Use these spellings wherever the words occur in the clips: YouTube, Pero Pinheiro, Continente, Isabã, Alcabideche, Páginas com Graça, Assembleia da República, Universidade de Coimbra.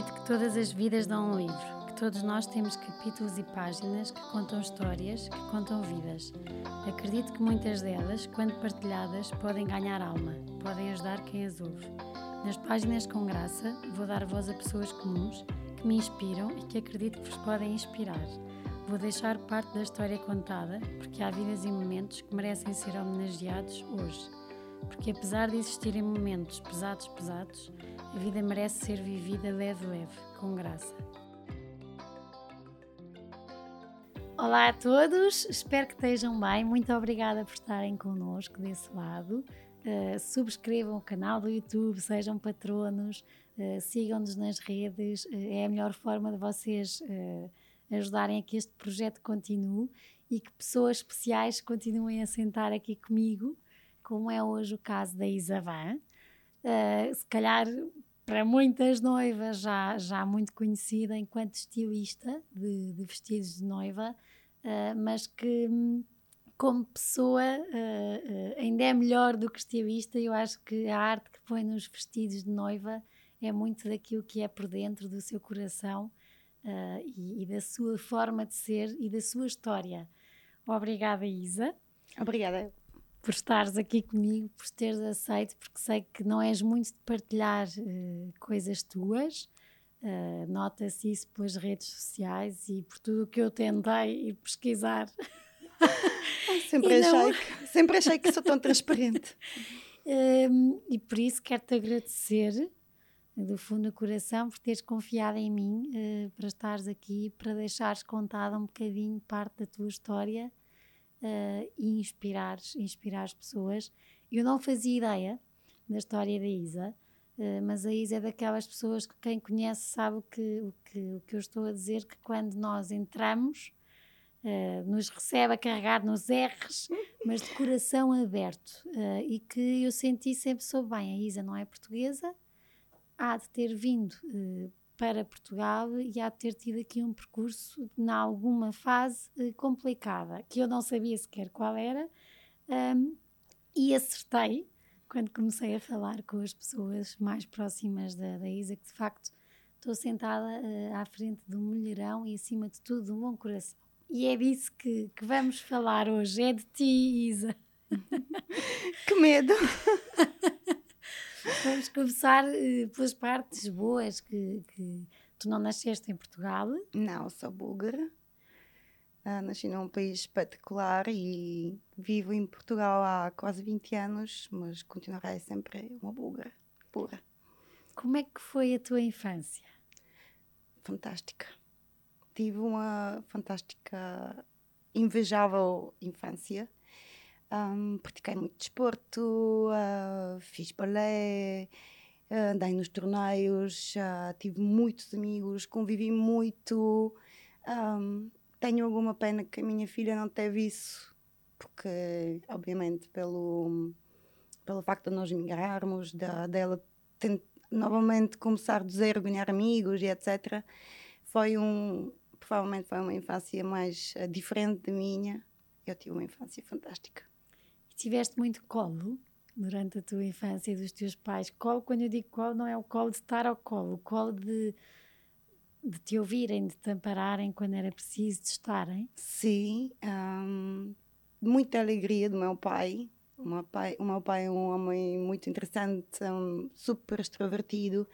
acredito que todas as vidas dão um livro, que todos nós temos capítulos e páginas que contam histórias, que contam vidas. Acredito que muitas delas, quando partilhadas, podem ganhar alma, podem ajudar quem as ouve. Nas Páginas com Graça, vou dar voz a pessoas comuns que me inspiram e que acredito que vos podem inspirar. Vou deixar parte da história contada, porque há vidas e momentos que merecem ser homenageados hoje. Porque apesar de existirem momentos pesados, a vida merece ser vivida leve, com graça. Olá a todos, espero que estejam bem. Muito obrigada por estarem connosco desse lado. Subscrevam o canal do YouTube, sejam patronos, sigam-nos nas redes. É a melhor forma de vocês ajudarem a que este projeto continue e que pessoas especiais continuem a sentar aqui comigo, como é hoje o caso da Isabã. Se calhar para muitas noivas já muito conhecida enquanto estilista de vestidos de noiva, mas que como pessoa ainda é melhor do que estilista. Eu acho que a arte que põe nos vestidos de noiva é muito daquilo que é por dentro do seu coração e da sua forma de ser e da sua história. Obrigada, Isa. Obrigada por estares aqui comigo, por teres aceito, porque sei que não és muito de partilhar coisas tuas, nota-se isso pelas redes sociais e por tudo o que eu tentei ir pesquisar. Sempre achei que sou tão transparente. E por isso quero-te agradecer do fundo do coração por teres confiado em mim, para estares aqui, para deixares contada um bocadinho parte da tua história, e inspirar as pessoas. Eu não fazia ideia da história da Isa, mas a Isa é daquelas pessoas que quem conhece sabe o que eu estou a dizer, que quando nós entramos nos recebe a carregar nos R's, mas de coração aberto, e que eu senti sempre soube bem. A Isa não é portuguesa, há de ter vindo para Portugal e há de ter tido aqui um percurso em alguma fase complicada, que eu não sabia sequer qual era, e acertei quando comecei a falar com as pessoas mais próximas da Isa, que de facto estou sentada à frente de um mulherão e acima de tudo de um bom coração. E é disso que vamos falar hoje, é de ti, Isa. Que medo! Vamos começar pelas partes boas, que tu não nasceste em Portugal. Não, sou búlgara. Nasci num país particular e vivo em Portugal há quase 20 anos, mas continuarei sempre uma búlgara pura. Como é que foi a tua infância? Fantástica. Tive uma fantástica, invejável infância. Pratiquei muito desporto, fiz balé, andei nos torneios, tive muitos amigos, convivi muito. Tenho alguma pena que a minha filha não teve isso, porque obviamente pelo facto de nós migrarmos, dela novamente começar do zero, ganhar amigos e etc. Provavelmente foi uma infância mais diferente da minha. Eu tive uma infância fantástica. Tiveste muito colo durante a tua infância e dos teus pais. Colo, quando eu digo colo, não é o colo de estar ao colo, o colo de te ouvirem, de te ampararem quando era preciso, de estarem. Sim, muita alegria do meu pai. O meu pai é um homem muito interessante, super extrovertido.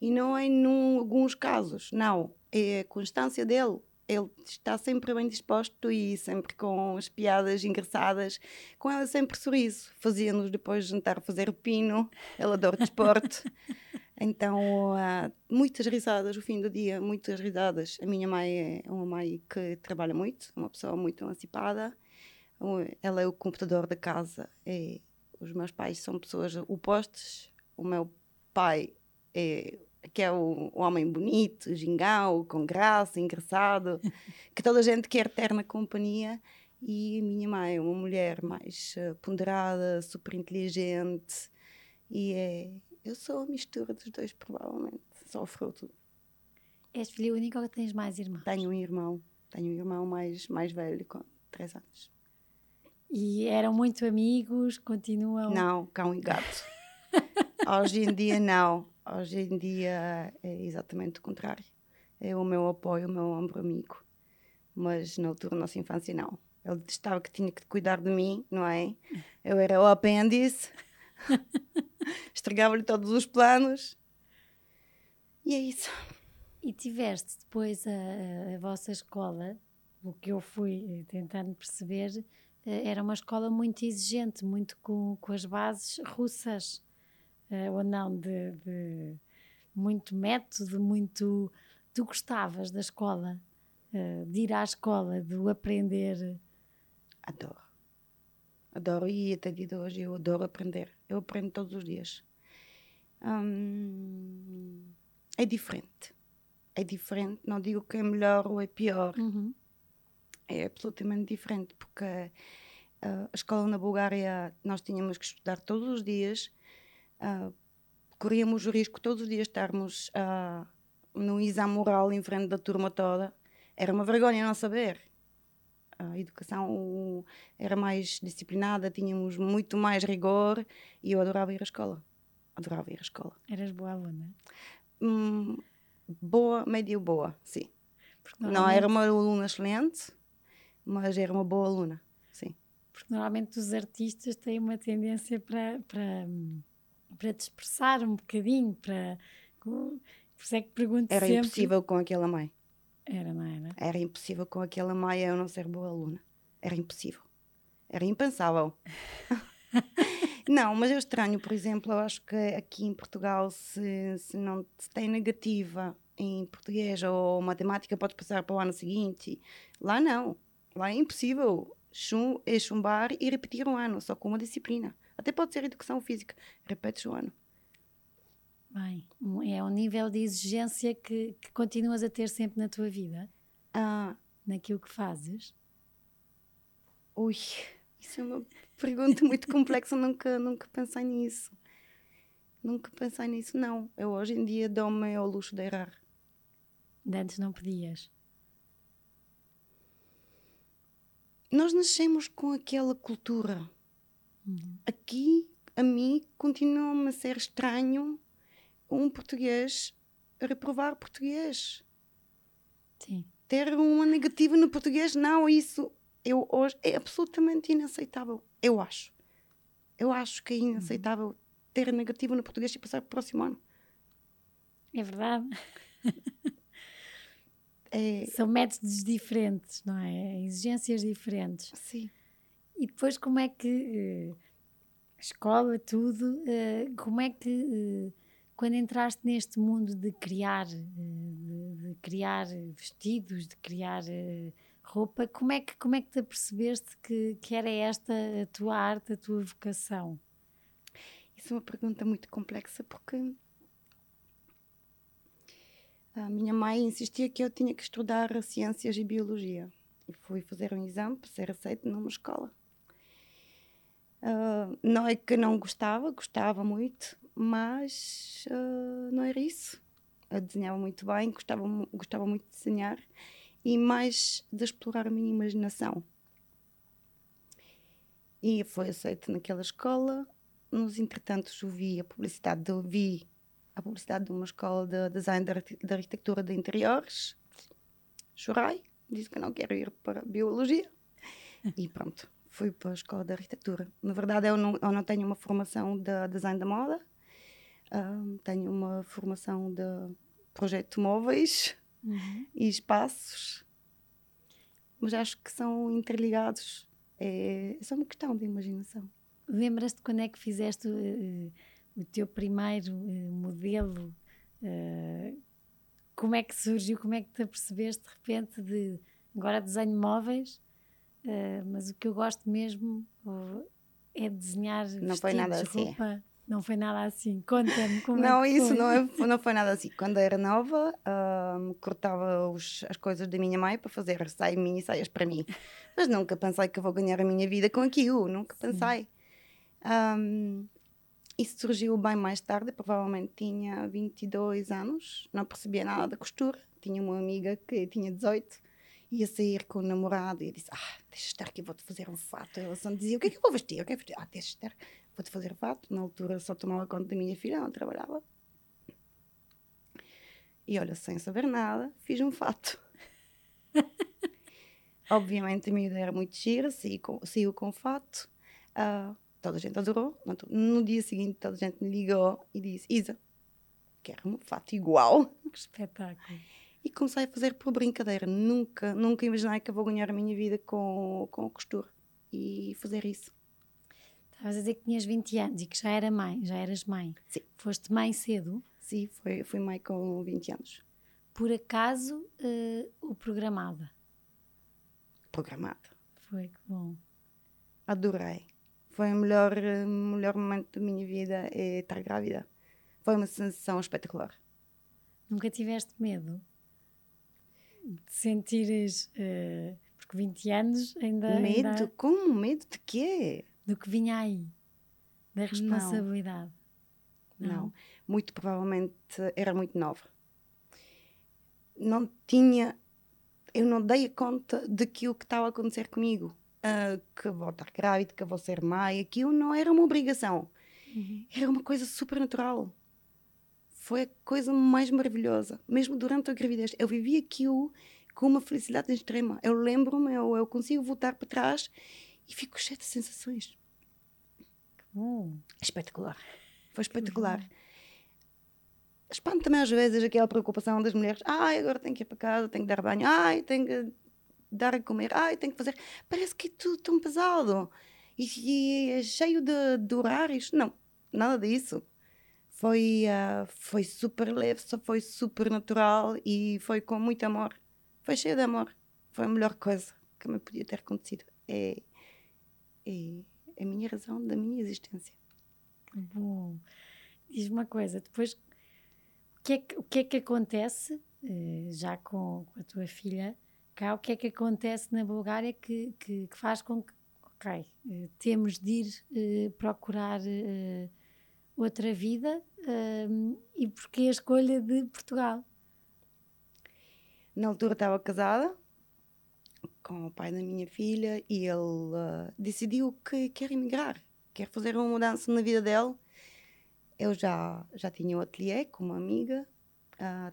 E não é em alguns casos, não. É a constância dele. Ele está sempre bem disposto e sempre com as piadas engraçadas, com ela sempre sorriso. Fazia-nos depois jantar fazer o pino, ela adora desporto. Então, muitas risadas no fim do dia, muitas risadas. A minha mãe é uma mãe que trabalha muito, uma pessoa muito emancipada. Ela é o computador da casa. Os meus pais são pessoas opostas. O meu pai é... que é o homem bonito, gingão, com graça, engraçado, que toda a gente quer ter na companhia. E a minha mãe é uma mulher mais ponderada, super inteligente. E eu sou a mistura dos dois, provavelmente. Sou o fruto. És filha única ou tens mais irmãos? Tenho um irmão mais velho, com 3 anos. E eram muito amigos? Continuam? Não, cão e gato. Hoje em dia não. Hoje em dia é exatamente o contrário. É o meu apoio, o meu ombro amigo. Mas na altura da nossa infância, não. Ele estava que tinha que cuidar de mim, não é? Eu era o apêndice. Estragava-lhe todos os planos. E é isso. E tiveste depois a vossa escola, o que eu fui tentando perceber, era uma escola muito exigente, muito com as bases russas, ou não, de muito método, muito... Tu gostavas da escola, de ir à escola, de aprender? Adoro. Adoro, e até de hoje eu adoro aprender. Eu aprendo todos os dias. É diferente. É diferente, não digo que é melhor ou é pior. Uhum. É absolutamente diferente, porque a escola na Bulgária nós tínhamos que estudar todos os dias, corríamos o risco todos os dias estarmos no exame oral em frente da turma toda. Era uma vergonha não saber. A educação era mais disciplinada, tínhamos muito mais rigor e eu adorava ir à escola. Adorava ir à escola. Eras boa aluna? Boa, meio boa, sim. Porque normalmente... Não era uma aluna excelente, mas era uma boa aluna, sim. Porque normalmente os artistas têm uma tendência para te expressar um bocadinho, para... Por isso é que pergunto sempre... Era impossível com aquela mãe. Era, não era? Era impossível com aquela mãe eu não ser boa aluna. Era impossível. Era impensável. Não, mas eu estranho, por exemplo, eu acho que aqui em Portugal, se não se tem negativa em português ou matemática, pode passar para o ano seguinte. Lá não. Lá é impossível. É chumbar e repetir um ano, só com uma disciplina. Até pode ser educação física. Repetes o ano. Bem, é um nível de exigência que continuas a ter sempre na tua vida? Naquilo que fazes? Ui, isso é uma pergunta muito complexa, nunca pensei nisso. Nunca pensei nisso, não. Eu hoje em dia dou-me ao luxo de errar. De antes não podias? Nós nascemos com aquela cultura. Aqui, a mim, continua-me a ser estranho um português, reprovar português. Sim. Ter uma negativa no português, não, isso eu hoje é absolutamente inaceitável. Eu acho. Eu acho que é inaceitável ter negativa no português e passar para o próximo ano. É verdade. São métodos diferentes, não é? Exigências diferentes. Sim. E depois como é que... escola, tudo. Como é que... Quando entraste neste mundo de criar, vestidos, de criar roupa, como é que te apercebeste que era esta a tua arte, a tua vocação? Isso é uma pergunta muito complexa, porque a minha mãe insistia que eu tinha que estudar ciências e biologia. E fui fazer um exame para ser aceita numa escola. Não é que não gostava muito, mas não era isso. Eu desenhava muito bem, gostava muito de desenhar e mais de explorar a minha imaginação. E foi aceito naquela escola. Nos entretantos ouvi a publicidade de uma escola de design de arquitetura de interiores. Chorei, disse que não quero ir para biologia e pronto. Fui para a escola de arquitetura. Na verdade, eu não tenho uma formação de design da moda. Tenho uma formação de projeto de móveis e espaços. Mas acho que são interligados. É só uma questão de imaginação. Lembras-te quando é que fizeste o teu primeiro modelo? Como é que surgiu? Como é que te apercebeste de repente de agora desenho móveis? Mas o que eu gosto mesmo é desenhar vestidos, não foi nada assim. Roupa. Não foi nada assim. Conta-me como não, é que isso foi. Não foi nada assim. Quando era nova, cortava as coisas da minha mãe para fazer mini saias para mim. Mas nunca pensei que vou ganhar a minha vida com aquilo. Nunca pensei. Isso surgiu bem mais tarde. Provavelmente tinha 22 anos. Não percebia nada da costura. Tinha uma amiga que tinha 18. Ia sair com o namorado e eu disse, deixa estar que eu vou-te fazer um fato. Ela só me dizia, o que é que eu vou vestir? Deixa estar, vou-te fazer um fato. Na altura eu só tomava conta da minha filha, não trabalhava. E olha, sem saber nada, fiz um fato. Obviamente a miúda era muito gira, saiu com o fato. Toda a gente adorou. No dia seguinte toda a gente me ligou e disse: Isa, quero um fato igual. Que espetáculo. E comecei a fazer por brincadeira. Nunca imaginei que eu vou ganhar a minha vida com costura e fazer isso. Estavas a dizer que tinhas 20 anos e que já era mãe, já eras mãe. Sim. Foste mãe cedo? Sim, fui mãe com 20 anos. Por acaso o programava? Programada. Foi, que bom. Adorei. Foi o melhor momento da minha vida, é estar grávida. Foi uma sensação espetacular. Nunca tiveste medo de sentires... porque 20 anos ainda... Medo? Ainda... Como? Medo de quê? Do que vinha aí. Da responsabilidade. Não. Muito provavelmente era muito nova. Eu não dei a conta daquilo que estava a acontecer comigo. Que vou estar grávida, que vou ser mãe. Aquilo não era uma obrigação. Uhum. Era uma coisa super natural. Foi a coisa mais maravilhosa. Mesmo durante a gravidez. Eu vivi aquilo com uma felicidade extrema. Eu lembro-me, eu consigo voltar para trás e fico cheia de sensações. Que bom. Espetacular. Foi espetacular. Espanta-me às vezes aquela preocupação das mulheres. Ai, agora tenho que ir para casa, tenho que dar banho. Ai, tenho que dar a comer. Ai, tenho que fazer... Parece que é tudo tão pesado. E é cheio de horários. Não, nada disso. Foi super leve, só foi super natural e foi com muito amor. Foi cheio de amor. Foi a melhor coisa que me podia ter acontecido. É a minha razão da minha existência. Bom. Diz-me uma coisa, depois... O que é que acontece, já com a tua filha cá, o que é que acontece na Bulgária que faz com que, ok, temos de ir procurar outra vida, e porque a escolha de Portugal? Na altura estava casada com o pai da minha filha e ele decidiu que quer emigrar, quer fazer uma mudança na vida dele. Eu já tinha um ateliê com uma amiga,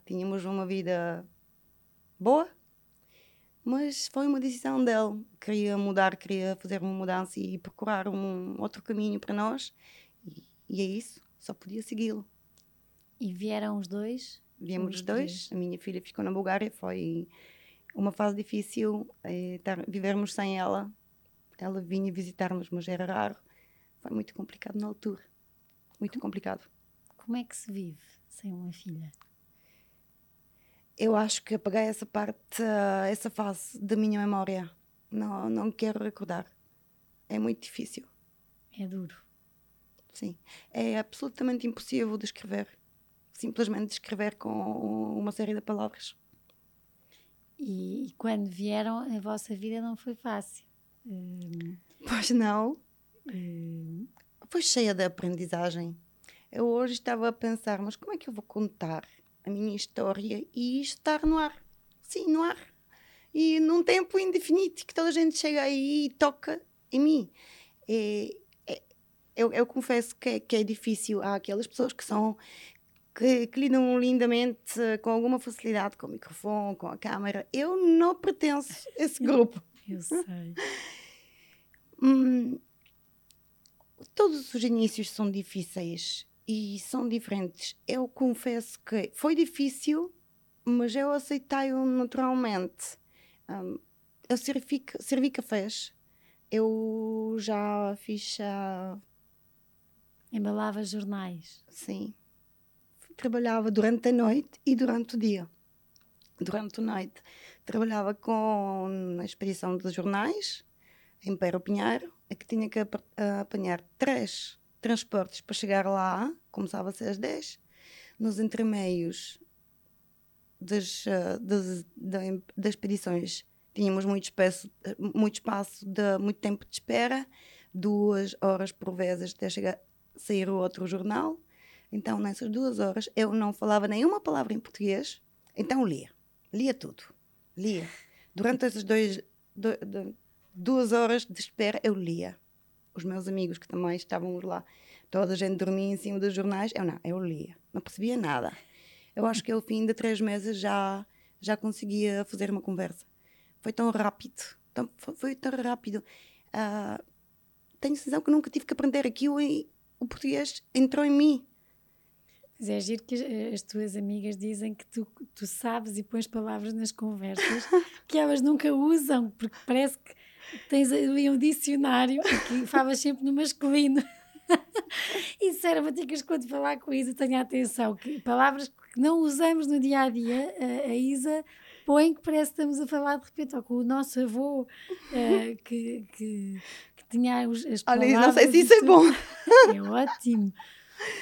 tínhamos uma vida boa, mas foi uma decisão dele. Queria mudar, queria fazer uma mudança e procurar um outro caminho para nós. E é isso, só podia segui-lo. E vieram os dois? Viemos os dois. A minha filha ficou na Bulgária, foi uma fase difícil, vivermos sem ela. Ela vinha visitar-nos, mas era raro. Foi muito complicado na altura. Muito complicado. Como é que se vive sem uma filha? Eu acho que apaguei essa parte, essa fase da minha memória. Não quero recordar. É muito difícil. É duro. Sim. É absolutamente impossível descrever. Simplesmente descrever com uma série de palavras. E quando vieram, a vossa vida não foi fácil? Pois não. Foi cheia de aprendizagem. Eu hoje estava a pensar, mas como é que eu vou contar a minha história e estar no ar? Sim, no ar. E num tempo indefinido, que toda a gente chega aí e toca em mim. Eu confesso que é difícil. Há aquelas pessoas que lidam lindamente, com alguma facilidade, com o microfone, com a câmara. Eu não pertenço a esse grupo. Eu sei. Todos os inícios são difíceis e são diferentes. Eu confesso que foi difícil, mas eu aceitei-o naturalmente. Eu servi cafés. Eu já fiz... Embalava jornais. Sim. Trabalhava durante a noite e durante o dia. Durante a noite trabalhava com a expedição dos jornais em Pero Pinheiro, que tinha que apanhar 3 transportes para chegar lá. Começava-se às 10. Nos entremeios das expedições tínhamos muito tempo de espera, 2 horas por vezes até sair o outro jornal. Então nessas 2 horas eu não falava nenhuma palavra em português, então lia tudo. Lia durante essas 2 horas de espera. Eu lia. Os meus amigos que também estavam lá, toda a gente dormia em cima dos jornais. Eu lia. Não percebia nada. eu acho que ao fim de 3 meses já conseguia fazer uma conversa. Foi tão rápido, tenho a sensação que nunca tive que aprender aquilo e o português entrou em mim. Mas é giro que as tuas amigas dizem que tu sabes e pões palavras nas conversas que elas nunca usam, porque parece que tens ali um dicionário que falas sempre no masculino. E Sérvaticas, quando falar com a Isa, tenha atenção que palavras que não usamos no dia a dia, a Isa põe que parece que estamos a falar de repente, ou com o nosso avô que tinha as palavras. Olha, não sei se isso é bom. É ótimo.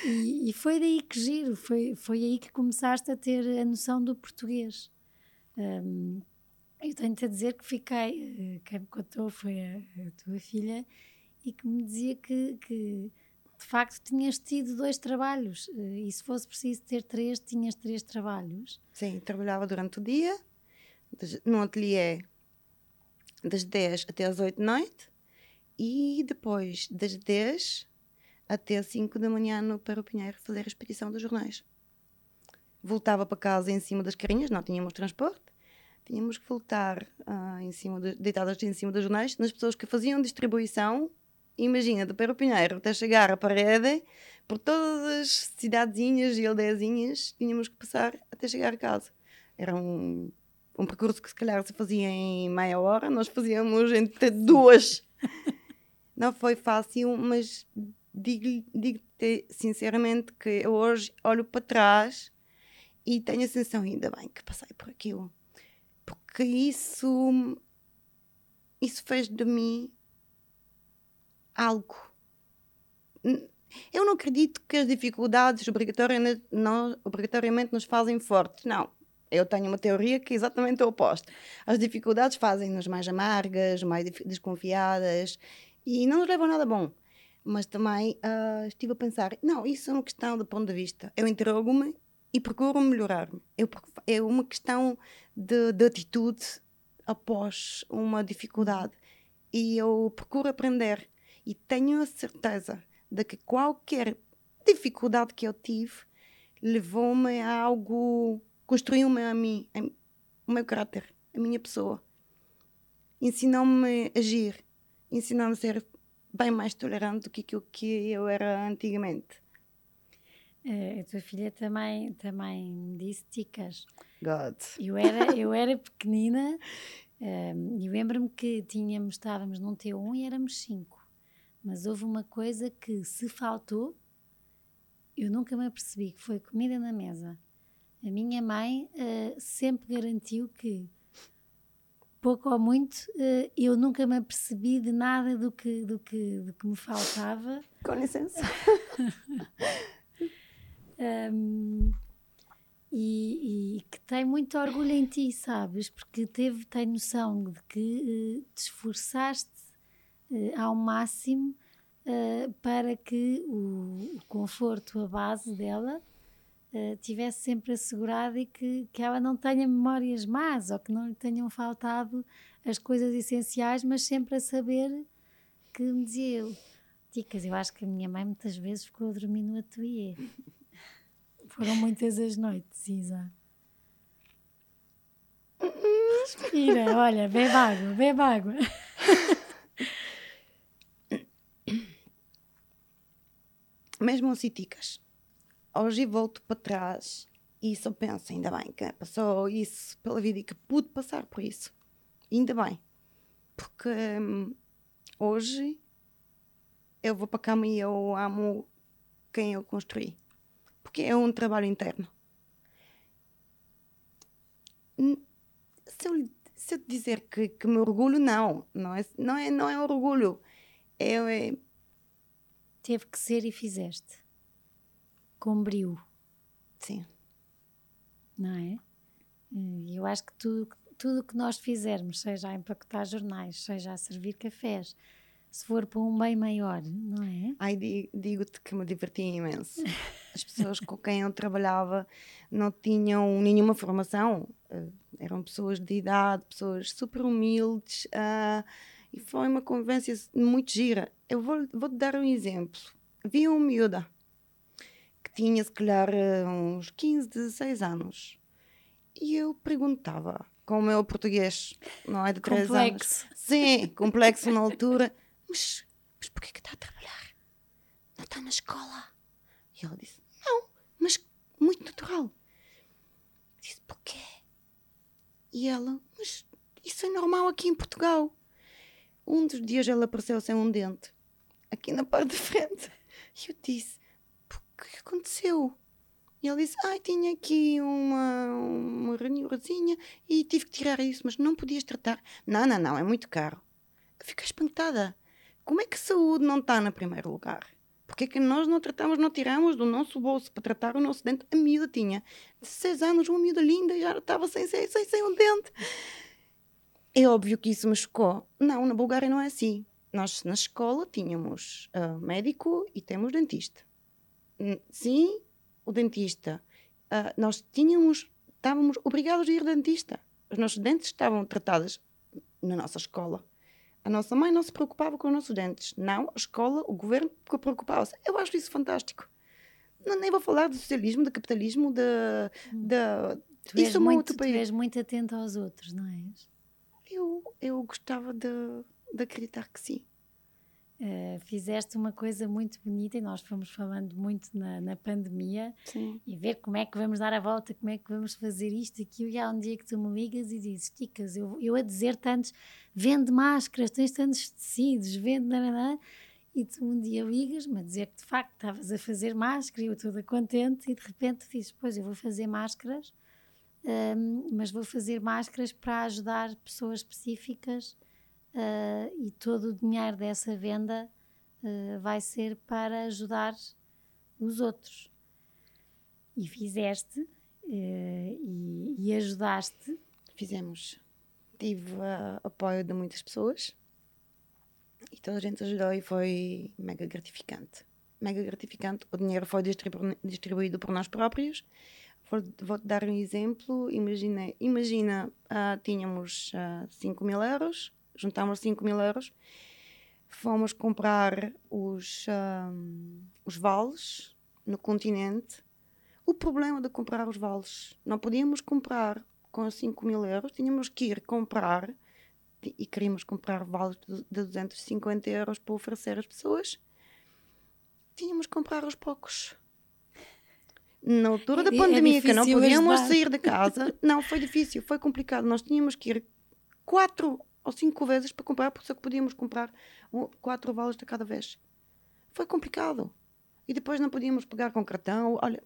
E foi daí que giro, foi aí que começaste a ter a noção do português. Eu tenho-te a dizer que fiquei, quem me contou foi a tua filha, e que me dizia que de facto tinhas tido 2 trabalhos, e se fosse preciso ter 3, tinhas 3 trabalhos. Sim, trabalhava durante o dia, no ateliê, das 10 até às 8 da noite, e depois das 10 até 5 da manhã no Pero Pinheiro fazer a expedição dos jornais. Voltava para casa em cima das carrinhas, não tínhamos transporte, tínhamos que voltar deitadas em cima dos jornais, nas pessoas que faziam distribuição, imagina, do Pero Pinheiro até chegar à parede, por todas as cidadezinhas e aldeiazinhas, tínhamos que passar até chegar a casa. Era um percurso que se calhar se fazia em meia hora, nós fazíamos entre 2. Não foi fácil, mas digo-te sinceramente que eu hoje olho para trás e tenho a sensação, ainda bem que passei por aquilo. Porque isso fez de mim algo. Eu não acredito que as dificuldades obrigatoriamente nos fazem fortes. Não, eu tenho uma teoria que é exatamente o oposto. As dificuldades fazem-nos mais amargas, mais desconfiadas, e não nos levam a nada bom. Mas também estive a pensar, não, isso é uma questão do ponto de vista. Eu interrogo-me e procuro melhorar-me. É uma questão de atitude após uma dificuldade. E eu procuro aprender. E tenho a certeza de que qualquer dificuldade que eu tive levou-me a algo, construiu-me a mim, o meu caráter, a minha pessoa. Ensinou-me a agir, ensinou-me a ser bem mais tolerante do que aquilo que eu era antigamente. A tua filha também disse ticas. God. Eu era pequenina e lembro-me que estávamos num T1 e éramos 5. Mas houve uma coisa que se faltou, eu nunca me apercebi, que foi comida na mesa. A minha mãe sempre garantiu que, pouco ou muito, eu nunca me apercebi de nada do que me faltava. Com licença. E que tem muito orgulho em ti, sabes? Porque tem noção de que te esforçaste ao máximo para que o conforto, a base dela, tivesse sempre assegurado, e que ela não tenha memórias más, ou que não lhe tenham faltado as coisas essenciais, mas sempre a saber que me dizia eu. Ticas, eu acho que a minha mãe muitas vezes ficou a dormir no ateliê. Foram muitas as noites, Isa. Respira, olha, bebe água, bebe água. Mesmo assim, ticas. Hoje volto para trás e só penso, ainda bem que passou isso pela vida e que pude passar por isso. Ainda bem. Porque hoje eu vou para a cama e eu amo quem eu construí. Porque é um trabalho interno. Se eu te dizer que me orgulho, não é orgulho. Teve que ser e fizeste. Com brio. Sim. Não é? Eu acho que tudo o que nós fizermos, seja a empacotar jornais, seja a servir cafés, se for para um bem maior, não é? Ai, digo-te que me diverti imenso. As pessoas com quem eu trabalhava não tinham nenhuma formação. Eram pessoas de idade, pessoas super humildes. E foi uma convivência muito gira. Eu vou-te dar um exemplo. Vi uma miúda que tinha, se calhar, uns 15, 16 anos. E eu perguntava, com o meu português, não é, de 3 anos. Sim, complexo na altura. Mas porquê que está a trabalhar? Não está na escola? E ela disse, não, mas muito natural. Eu disse, porquê? E ela, mas isso é normal aqui em Portugal. Um dos dias ela apareceu sem um dente, aqui na parte de frente. E eu disse, o que aconteceu? E ela disse, tinha aqui uma ranhurazinha e tive que tirar isso, mas não podias tratar. Não, é muito caro. Eu fiquei espantada. Como é que a saúde não está no primeiro lugar? Porque é que nós não tratamos, não tiramos do nosso bolso para tratar o nosso dente? A miúda tinha 16 anos, uma miúda linda, e já estava sem um dente. É óbvio que isso me chocou. Não, na Bulgária não é assim. Nós na escola tínhamos médico e temos dentista. Sim, o dentista. Estávamos obrigados a ir ao dentista. Os nossos dentes estavam tratados na nossa escola. A nossa mãe não se preocupava com os nossos dentes. Não, a escola, o governo preocupava-se. Eu acho isso fantástico. Não, nem vou falar do socialismo, do capitalismo, Tu és muito atenta aos outros, não és? Eu gostava de acreditar que sim. Fizeste uma coisa muito bonita e nós fomos falando muito na pandemia. Sim. E ver como é que vamos dar a volta, como é que vamos fazer isto, aquilo, e há um dia que tu me ligas e dizes, Ticas, eu a dizer tantos, vende máscaras, tens tantos tecidos, vende nananã, e tu um dia ligas-me a dizer que de facto estavas a fazer máscara e eu toda contente, e de repente dizes, pois eu vou fazer máscaras, mas vou fazer máscaras para ajudar pessoas específicas. E todo o dinheiro dessa venda vai ser para ajudar os outros. E fizeste e ajudaste. Fizemos. Tive apoio de muitas pessoas e toda a gente ajudou e foi mega gratificante. Mega gratificante. O dinheiro foi distribuído por nós próprios. Vou-te dar um exemplo. Imagina, tínhamos 5.000 euros. Juntámos 5.000 euros, fomos comprar os vales no Continente. O problema de comprar os vales, não podíamos comprar com 5.000 euros, tínhamos que ir comprar, e queríamos comprar vales de 250 euros para oferecer às pessoas, tínhamos que comprar aos poucos. Na altura da pandemia, que não podíamos sair de casa, não, foi difícil, foi complicado, nós tínhamos que ir 4 ou 5 vezes para comprar, porque só podíamos comprar 4 vales de cada vez. Foi complicado. E depois não podíamos pagar com cartão. Olha,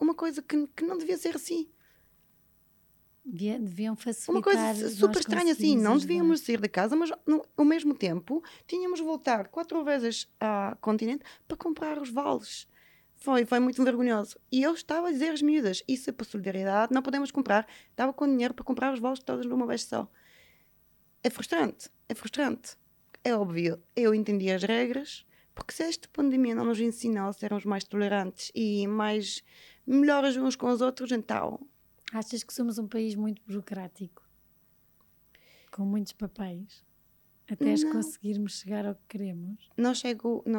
uma coisa que não devia ser assim. Deviam facilitar. Uma coisa super estranha assim. Não devíamos sair de casa, mas ao mesmo tempo tínhamos de voltar 4 vezes ao Continente para comprar os vales. Foi muito vergonhoso. E eu estava a dizer às miúdas, isso é para solidariedade, não podemos comprar. Estava com dinheiro para comprar os vales todas de uma vez só. É frustrante. É óbvio, eu entendi as regras, porque se esta pandemia não nos ensinou a sermos mais tolerantes e mais melhores uns com os outros, então... Achas que somos um país muito burocrático? Com muitos papéis? Até conseguirmos chegar ao que queremos? Não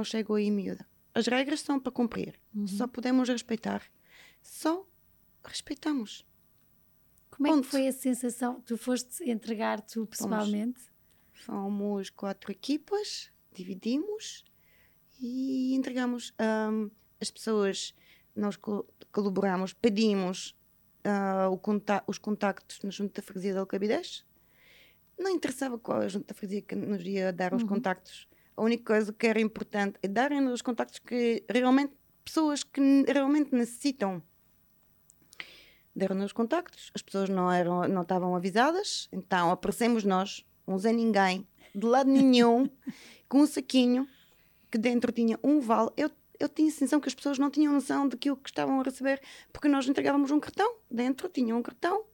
chego aí, miúda. As regras são para cumprir. Uhum. Só podemos respeitar. Só respeitamos. Como é que foi a sensação? Tu foste entregar tu pessoalmente? Fomos 4 equipas, dividimos e entregamos as pessoas. Nós colaboramos, pedimos os contactos na Junta de Freguesia de Alcabideche. Não interessava qual a Junta de Freguesia que nos ia dar os contactos. A única coisa que era importante é darem-nos os contactos que realmente, pessoas que realmente necessitam. Deram-nos os contactos, as pessoas não estavam avisadas, então aparecemos nós, uns a ninguém, de lado nenhum, com um saquinho que dentro tinha um vale. Eu tinha a sensação que as pessoas não tinham noção daquilo que estavam a receber, porque nós entregávamos um cartão, dentro tinha um cartão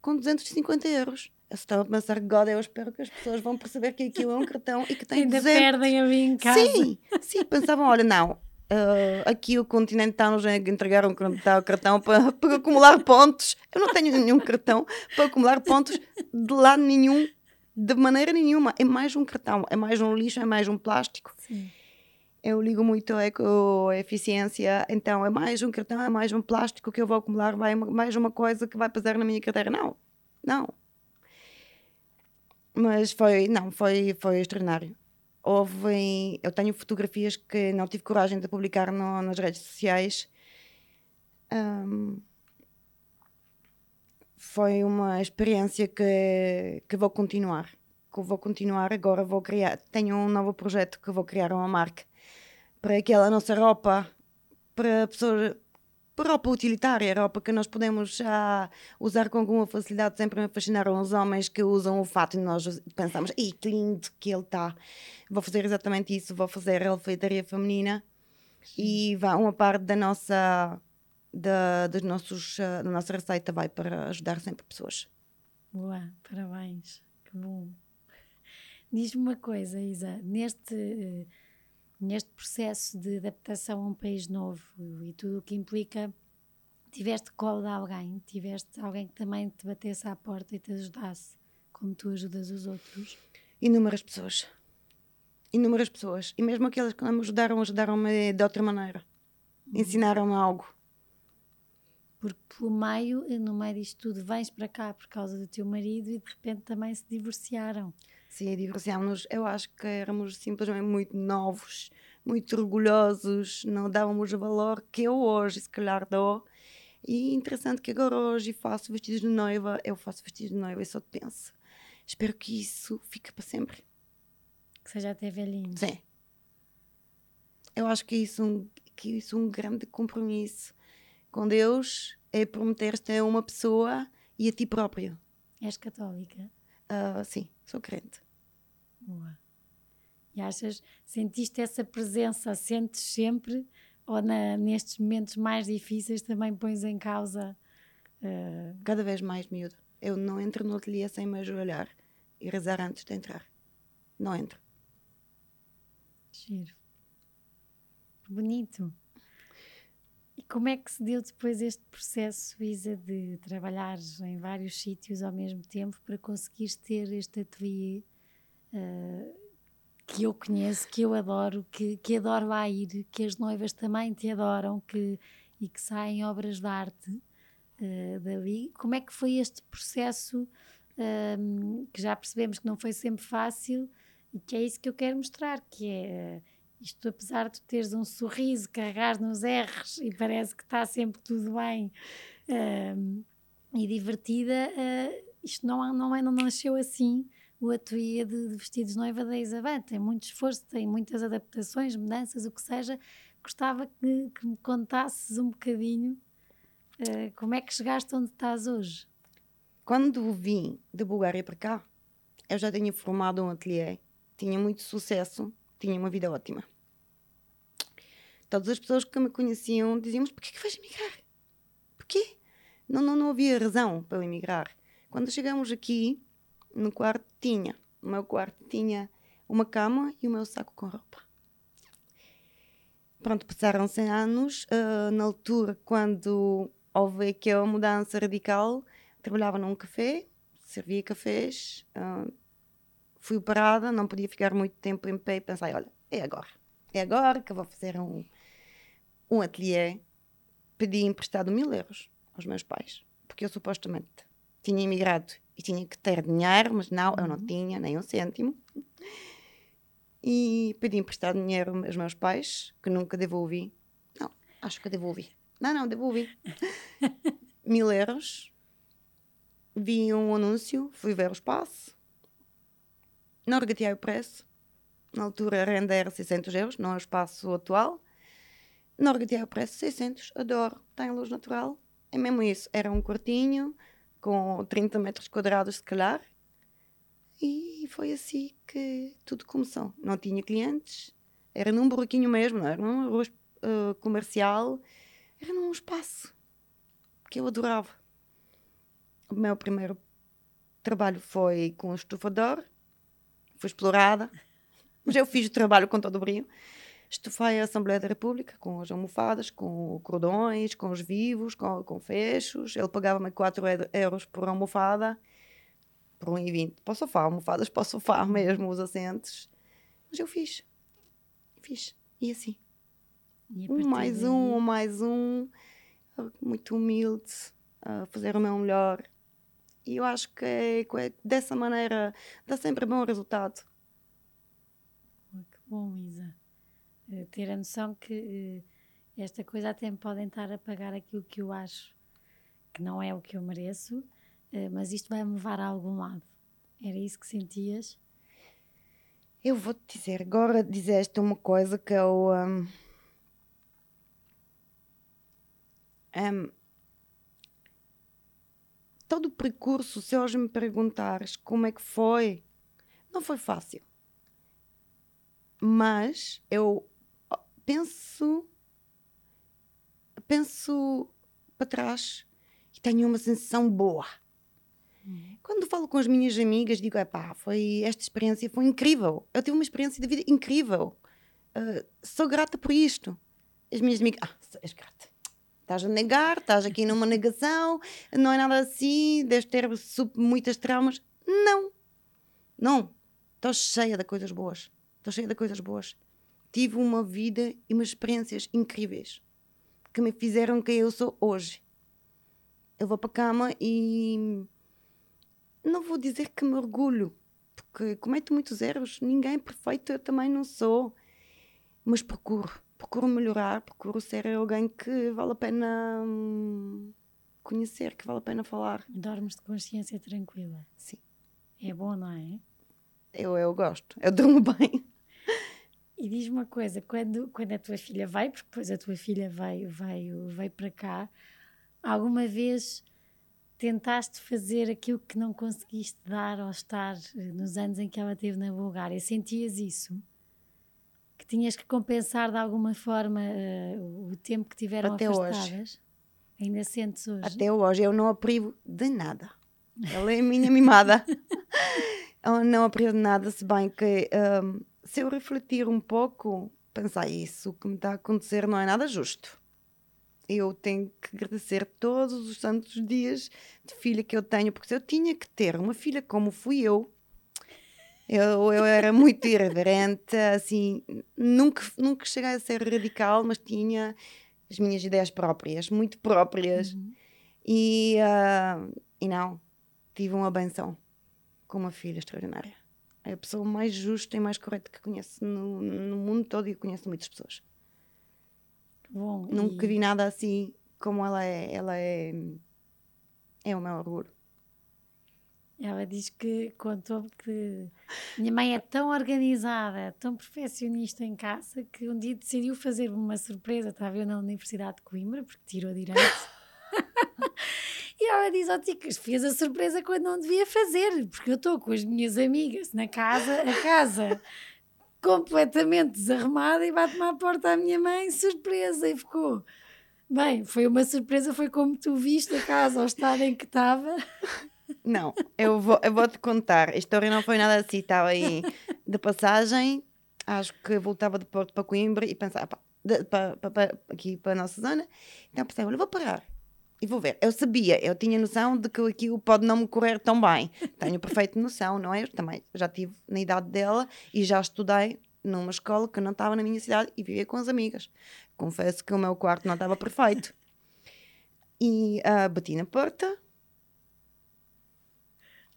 com 250 euros. Eu estava a pensar, God, eu espero que as pessoas vão perceber que aquilo é um cartão e que tem ainda 200. Ainda perdem a mim em casa. Sim, pensavam, olha, não. Aqui o Continente está-nos a entregar um cartão para acumular pontos. Eu não tenho nenhum cartão para acumular pontos de lado nenhum, de maneira nenhuma. É mais um cartão, é mais um lixo, é mais um plástico. Sim. Eu ligo muito à ecoeficiência, então é mais um cartão, é mais um plástico que eu vou acumular, vai mais uma coisa que vai pesar na minha carteira. Não, não. Mas foi extraordinário. Eu tenho fotografias que não tive coragem de publicar nas redes sociais. Foi uma experiência que vou continuar. Agora vou criar. Tenho um novo projeto que vou criar uma marca para aquela nossa roupa, para pessoas, para roupa utilitária, roupa que nós podemos já usar com alguma facilidade. Sempre me fascinaram os homens que usam o fato e nós pensamos, que lindo que ele está. Vou fazer exatamente isso, vou fazer a alfaiataria feminina. Sim. E vai uma parte da nossa receita vai para ajudar sempre pessoas. Boa, parabéns, que bom. Diz-me uma coisa, Isa, neste processo de adaptação a um país novo e tudo o que implica, tiveste colo de alguém? Tiveste alguém que também te batesse à porta e te ajudasse, como tu ajudas os outros? Inúmeras pessoas. E mesmo aquelas que me ajudaram-me de outra maneira. Ensinaram-me algo. Porque no meio disto tudo, vens para cá por causa do teu marido e de repente também se divorciaram. Sim, divorciámos-nos. Eu acho que éramos simplesmente muito novos, muito orgulhosos, não dávamos o valor que eu hoje, se calhar, dou. E interessante que agora hoje faço vestidos de noiva, e só penso. Espero que isso fique para sempre. Que seja até velhinho. Sim. Eu acho que isso é um grande compromisso com Deus, é prometer-te a uma pessoa e a ti próprio. És católica? Sim, sou crente. Boa. E sentiste essa presença, sentes sempre, ou nestes momentos mais difíceis também pões em causa? Cada vez mais, miúda. Eu não entro no ateliê sem me ajoelhar e rezar antes de entrar. Não entro. Giro. Bonito. E como é que se deu depois este processo, Isa, de trabalhar em vários sítios ao mesmo tempo para conseguires ter este ateliê que eu conheço, que eu adoro, que adoro lá ir, que as noivas também te adoram e que saem obras de arte dali? Como é que foi este processo que já percebemos que não foi sempre fácil e que é isso que eu quero mostrar, que é... Isto, apesar de teres um sorriso, carregares nos erros e parece que está sempre tudo bem e divertida, isto não nasceu assim. O ateliê de vestidos de noiva da Isabã tem muito esforço, tem muitas adaptações, mudanças, o que seja. Gostava que me contasses um bocadinho como é que chegaste onde estás hoje. Quando vim da Bulgária para cá, eu já tinha formado um ateliê, tinha muito sucesso. Tinha uma vida ótima. Todas as pessoas que me conheciam diziam, mas porquê que vais emigrar? Porquê? Não havia razão para eu emigrar. Quando chegamos aqui, o meu quarto tinha uma cama e o meu saco com roupa. Pronto, passaram-se anos. Na altura, quando houve aquela mudança radical, trabalhava num café, servia cafés, fui parada, não podia ficar muito tempo em pé e pensei, olha, é agora que eu vou fazer um ateliê. Pedi emprestado 1.000 euros aos meus pais, porque eu supostamente tinha emigrado e tinha que ter dinheiro, mas não, eu não tinha nem um cêntimo. E pedi emprestado dinheiro aos meus pais, que nunca devolvi. Não, acho que devolvi. Não, devolvi. 1.000 euros. Vi um anúncio, fui ver o espaço. Não regateei o preço. Na altura a renda era 600 euros, não é o espaço atual. Não regateei o preço, 600, adoro, tem luz natural. É mesmo isso, era um quartinho com 30 metros quadrados, se calhar. E foi assim que tudo começou. Não tinha clientes, era num buraquinho mesmo, não era numa rua comercial, era num espaço que eu adorava. O meu primeiro trabalho foi com um estufador. Fui explorada, mas eu fiz o trabalho com todo o brilho. Estufei a Assembleia da República com as almofadas, com cordões, com os vivos, com fechos. Ele pagava-me 4 euros por almofada, por 1,20. Para o sofá, almofadas para o sofá mesmo, os assentos. Mas eu fiz. E assim. E mais um. Muito humilde, a fazer o meu melhor. E eu acho que dessa maneira dá sempre bom resultado. Que bom, Isa. Ter a noção que esta coisa até me podem estar a pagar aquilo que eu acho que não é o que eu mereço, mas isto vai me levar a algum lado. Era isso que sentias? Eu vou-te dizer, agora dizeste uma coisa que eu... todo o percurso, se hoje me perguntares como é que foi, não foi fácil. Mas eu penso para trás e tenho uma sensação boa. Quando falo com as minhas amigas, digo, esta experiência foi incrível. Eu tive uma experiência de vida incrível. Sou grata por isto. As minhas amigas, és grata. Estás a negar, estás aqui numa negação, não é nada assim, deves ter muitas traumas. Não. Estou cheia de coisas boas. Tive uma vida e umas experiências incríveis que me fizeram quem eu sou hoje. Eu vou para a cama e não vou dizer que me orgulho, porque cometo muitos erros, ninguém é perfeito, eu também não sou, mas procuro melhorar, procuro ser alguém que vale a pena conhecer, que vale a pena falar. Dormes de consciência tranquila. Sim. É bom, não é? Eu gosto, eu durmo bem. E diz-me uma coisa, quando a tua filha veio, porque depois a tua filha veio para cá, alguma vez tentaste fazer aquilo que não conseguiste dar ao estar nos anos em que ela esteve na Bulgária? Sentias isso? Que tinhas que compensar de alguma forma o tempo que tiveram até afastadas? Hoje. Ainda sentes hoje? Até hoje. Eu não a privo de nada. Ela é a minha mimada. Eu não a privo de nada, se bem que se eu refletir um pouco, pensar isso, o que me está a acontecer não é nada justo. Eu tenho que agradecer todos os santos dias de filha que eu tenho, porque se eu tinha que ter uma filha como fui eu era muito irreverente, assim, nunca cheguei a ser radical, mas tinha as minhas ideias próprias, muito próprias. Uhum. E não, tive uma benção com uma filha extraordinária. É a pessoa mais justa e mais correta que conheço no mundo todo, e conheço muitas pessoas. Bom, nunca vi nada assim como ela é. Ela é o meu orgulho. Ela diz que contou-me que minha mãe é tão organizada, tão perfeccionista em casa, que um dia decidiu fazer-me uma surpresa. Estava eu na Universidade de Coimbra, porque tirou direito. E ela diz, Ticas, fez a surpresa quando não devia fazer, porque eu estou com as minhas amigas na casa, a casa completamente desarrumada, e bate-me à porta a minha mãe, surpresa, e ficou... Bem, foi uma surpresa, foi como tu viste a casa ao estado em que estava... Não, eu vou te contar. A história não foi nada assim. Estava aí de passagem. Acho que voltava de Porto para Coimbra e pensava aqui para a nossa zona. Então pensei, olha, vou parar e vou ver. Eu sabia, eu tinha noção de que aquilo pode não me correr tão bem. Tenho perfeita noção, não é? Eu também já estive na idade dela e já estudei numa escola que não estava na minha cidade e vivia com as amigas. Confesso que o meu quarto não estava perfeito. E bati na porta.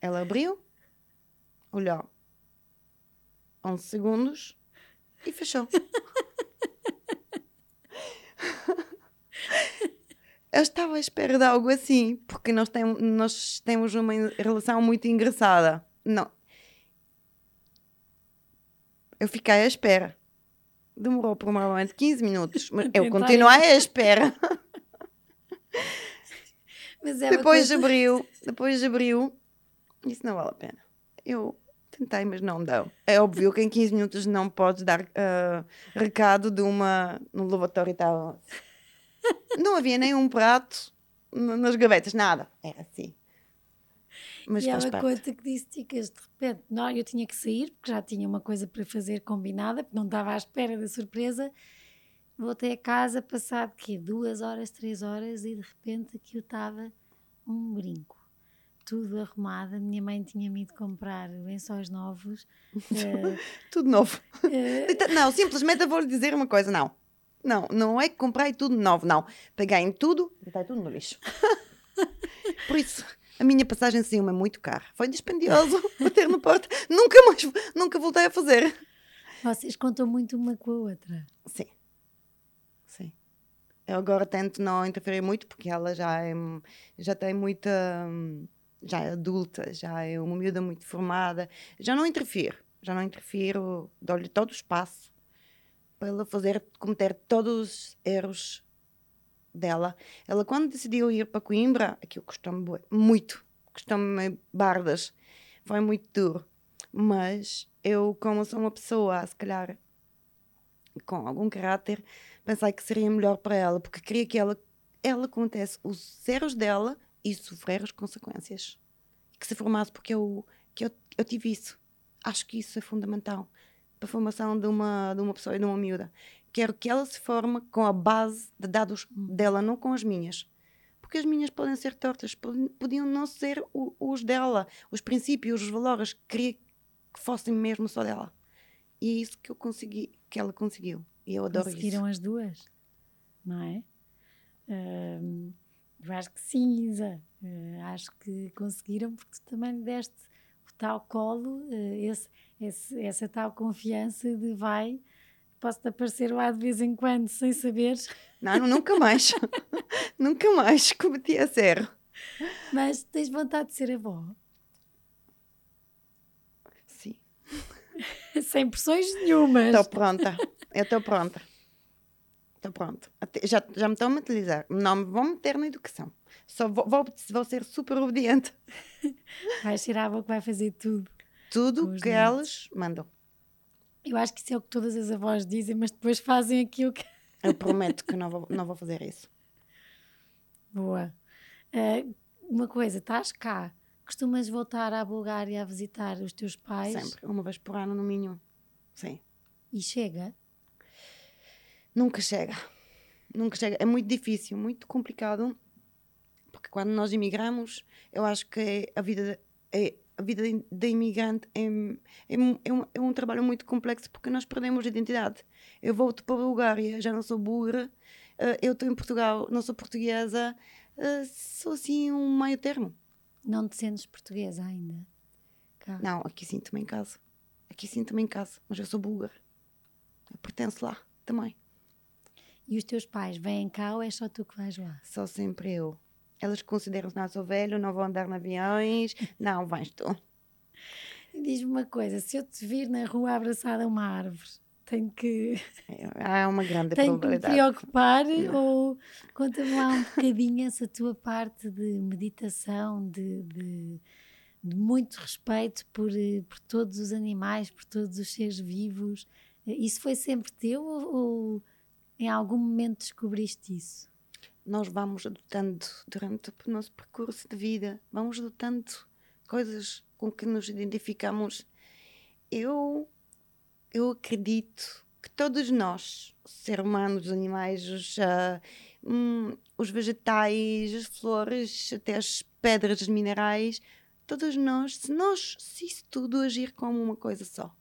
Ela abriu, olhou 11 segundos e fechou. Eu estava à espera de algo assim, porque nós temos uma relação muito engraçada. Não. Eu fiquei à espera. Demorou provavelmente 15 minutos, mas eu continuei à espera. Mas depois abriu. Isso não vale a pena. Eu tentei, mas não deu. É óbvio que em 15 minutos não podes dar recado de uma... No lavatório estava... Não havia nenhum prato nas gavetas, nada. Era assim. Mas e ela conta que disse, Ticas, de repente, não, eu tinha que sair, porque já tinha uma coisa para fazer combinada, porque não estava à espera da surpresa. Voltei a casa, passado, 2 horas, 3 horas, e de repente aquilo estava um brinco. tudo arrumado. A minha mãe tinha-me ido comprar lençóis novos. Tudo novo. Não, simplesmente vou-lhe dizer uma coisa, não é que comprei tudo novo, não. Peguei em tudo e está tudo no lixo. Por isso, a minha passagem saiu-me muito cara. Foi dispendioso bater na porta. Nunca voltei a fazer. Vocês contam muito uma com a outra. Sim. Eu agora tento não interferir muito, porque ela já tem muita... Já é adulta, já é uma miúda muito formada. Já não interfiro. Dou-lhe todo o espaço para ela cometer todos os erros dela. Ela, quando decidiu ir para Coimbra, aquilo custou-me muito. Custou-me bardas. Foi muito duro. Mas eu, como sou uma pessoa, se calhar, com algum caráter, pensei que seria melhor para ela, porque queria que ela contesse os erros dela e sofrer as consequências. Que se formasse, porque eu tive isso. Acho que isso é fundamental para a formação de uma pessoa e de uma miúda. Quero que ela se forme com a base de dados dela, não com as minhas. Porque as minhas podem ser tortas, podiam não ser os dela, os princípios, os valores. Queria que fossem mesmo só dela. E é isso que eu consegui, que ela conseguiu. E eu adoro isso. Conseguiram as duas, não é? Eu acho que sim, Isa. Acho que conseguiram, porque tu também lhe deste o tal colo, essa tal confiança de vai... Posso-te aparecer lá de vez em quando, sem saberes. Não, nunca mais. Nunca mais cometi esse erro. Mas tens vontade de ser avó? Sim. Sem pressões nenhumas. Estou pronta. Estou pronta. Já me estão a mentalizar. Não me vão meter na educação. Só vou ser super obediente. Vais ser a avó que vai fazer tudo. Tudo que elas mandam. Eu acho que isso é o que todas as avós dizem, mas depois fazem aquilo que... Eu prometo que não vou fazer isso. Boa. Uma coisa, estás cá. Costumas voltar à Bulgária a visitar os teus pais? Sempre. Uma vez por ano, no mínimo. Sim. E chega? Nunca chega. É muito difícil, muito complicado. Porque quando nós imigramos, eu acho que a vida de imigrante é um trabalho muito complexo, porque nós perdemos a identidade. Eu volto para a Bulgária, já não sou búlgara, eu estou em Portugal, não sou portuguesa, sou assim um meio termo. Não te sentes portuguesa ainda? Cá. Não, aqui sinto-me em casa. Mas eu sou búlgara. Eu pertenço lá também. E os teus pais vêm cá ou é só tu que vais lá? Só sempre eu. Elas consideram-se, não, sou velho, não vou andar em aviões. Não, vais tu. Diz-me uma coisa, se eu te vir na rua abraçada a uma árvore, tenho que... Há uma grande probabilidade. Tenho que me preocupar ou... Conta-me lá um bocadinho essa tua parte de meditação, de muito respeito por todos os animais, por todos os seres vivos. Isso foi sempre teu ou em algum momento descobriste isso? Nós vamos adotando durante o nosso percurso de vida, vamos adotando coisas com que nos identificamos. Eu acredito que todos nós, seres humanos, os animais, os vegetais, as flores, até as pedras, os minerais, todos nós, se isso tudo agir como uma coisa só.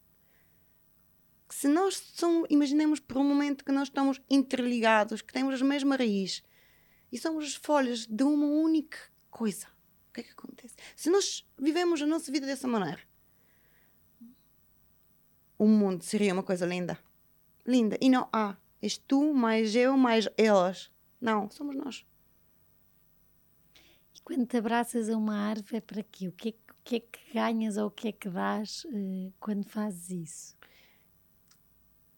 Se nós imaginemos por um momento que nós estamos interligados, que temos a mesma raiz, e somos as folhas de uma única coisa. O que é que acontece? Se nós vivemos a nossa vida dessa maneira, o mundo seria uma coisa linda. Linda. E não há. És tu, mais eu, mais elas. Não, somos nós. E quando te abraças a uma árvore, é para quê? O que é que ganhas ou o que é que dás quando fazes isso?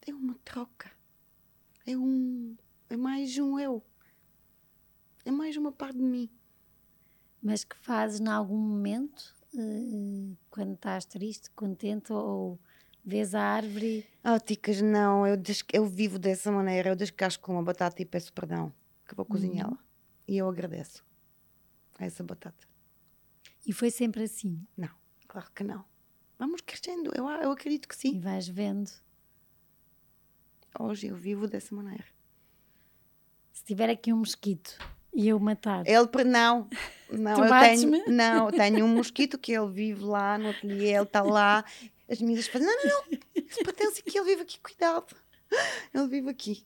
É uma troca. É mais um eu. É mais uma parte de mim. Mas que fazes em algum momento, quando estás triste, contente, ou vês a árvore? Ticas, não. Eu vivo dessa maneira. Eu descasco uma batata e peço perdão, que vou cozinhá-la. E eu agradeço a essa batata. E foi sempre assim? Não, claro que não. Vamos crescendo. Eu acredito que sim. E vais vendo. Hoje eu vivo dessa maneira. Se tiver aqui um mosquito e eu matar... Ele, não, Não, eu tenho um mosquito que ele vive lá no ateliê, ele está lá, as minhas fazem, não, isso pertence aqui, ele vive aqui, cuidado, ele vive aqui.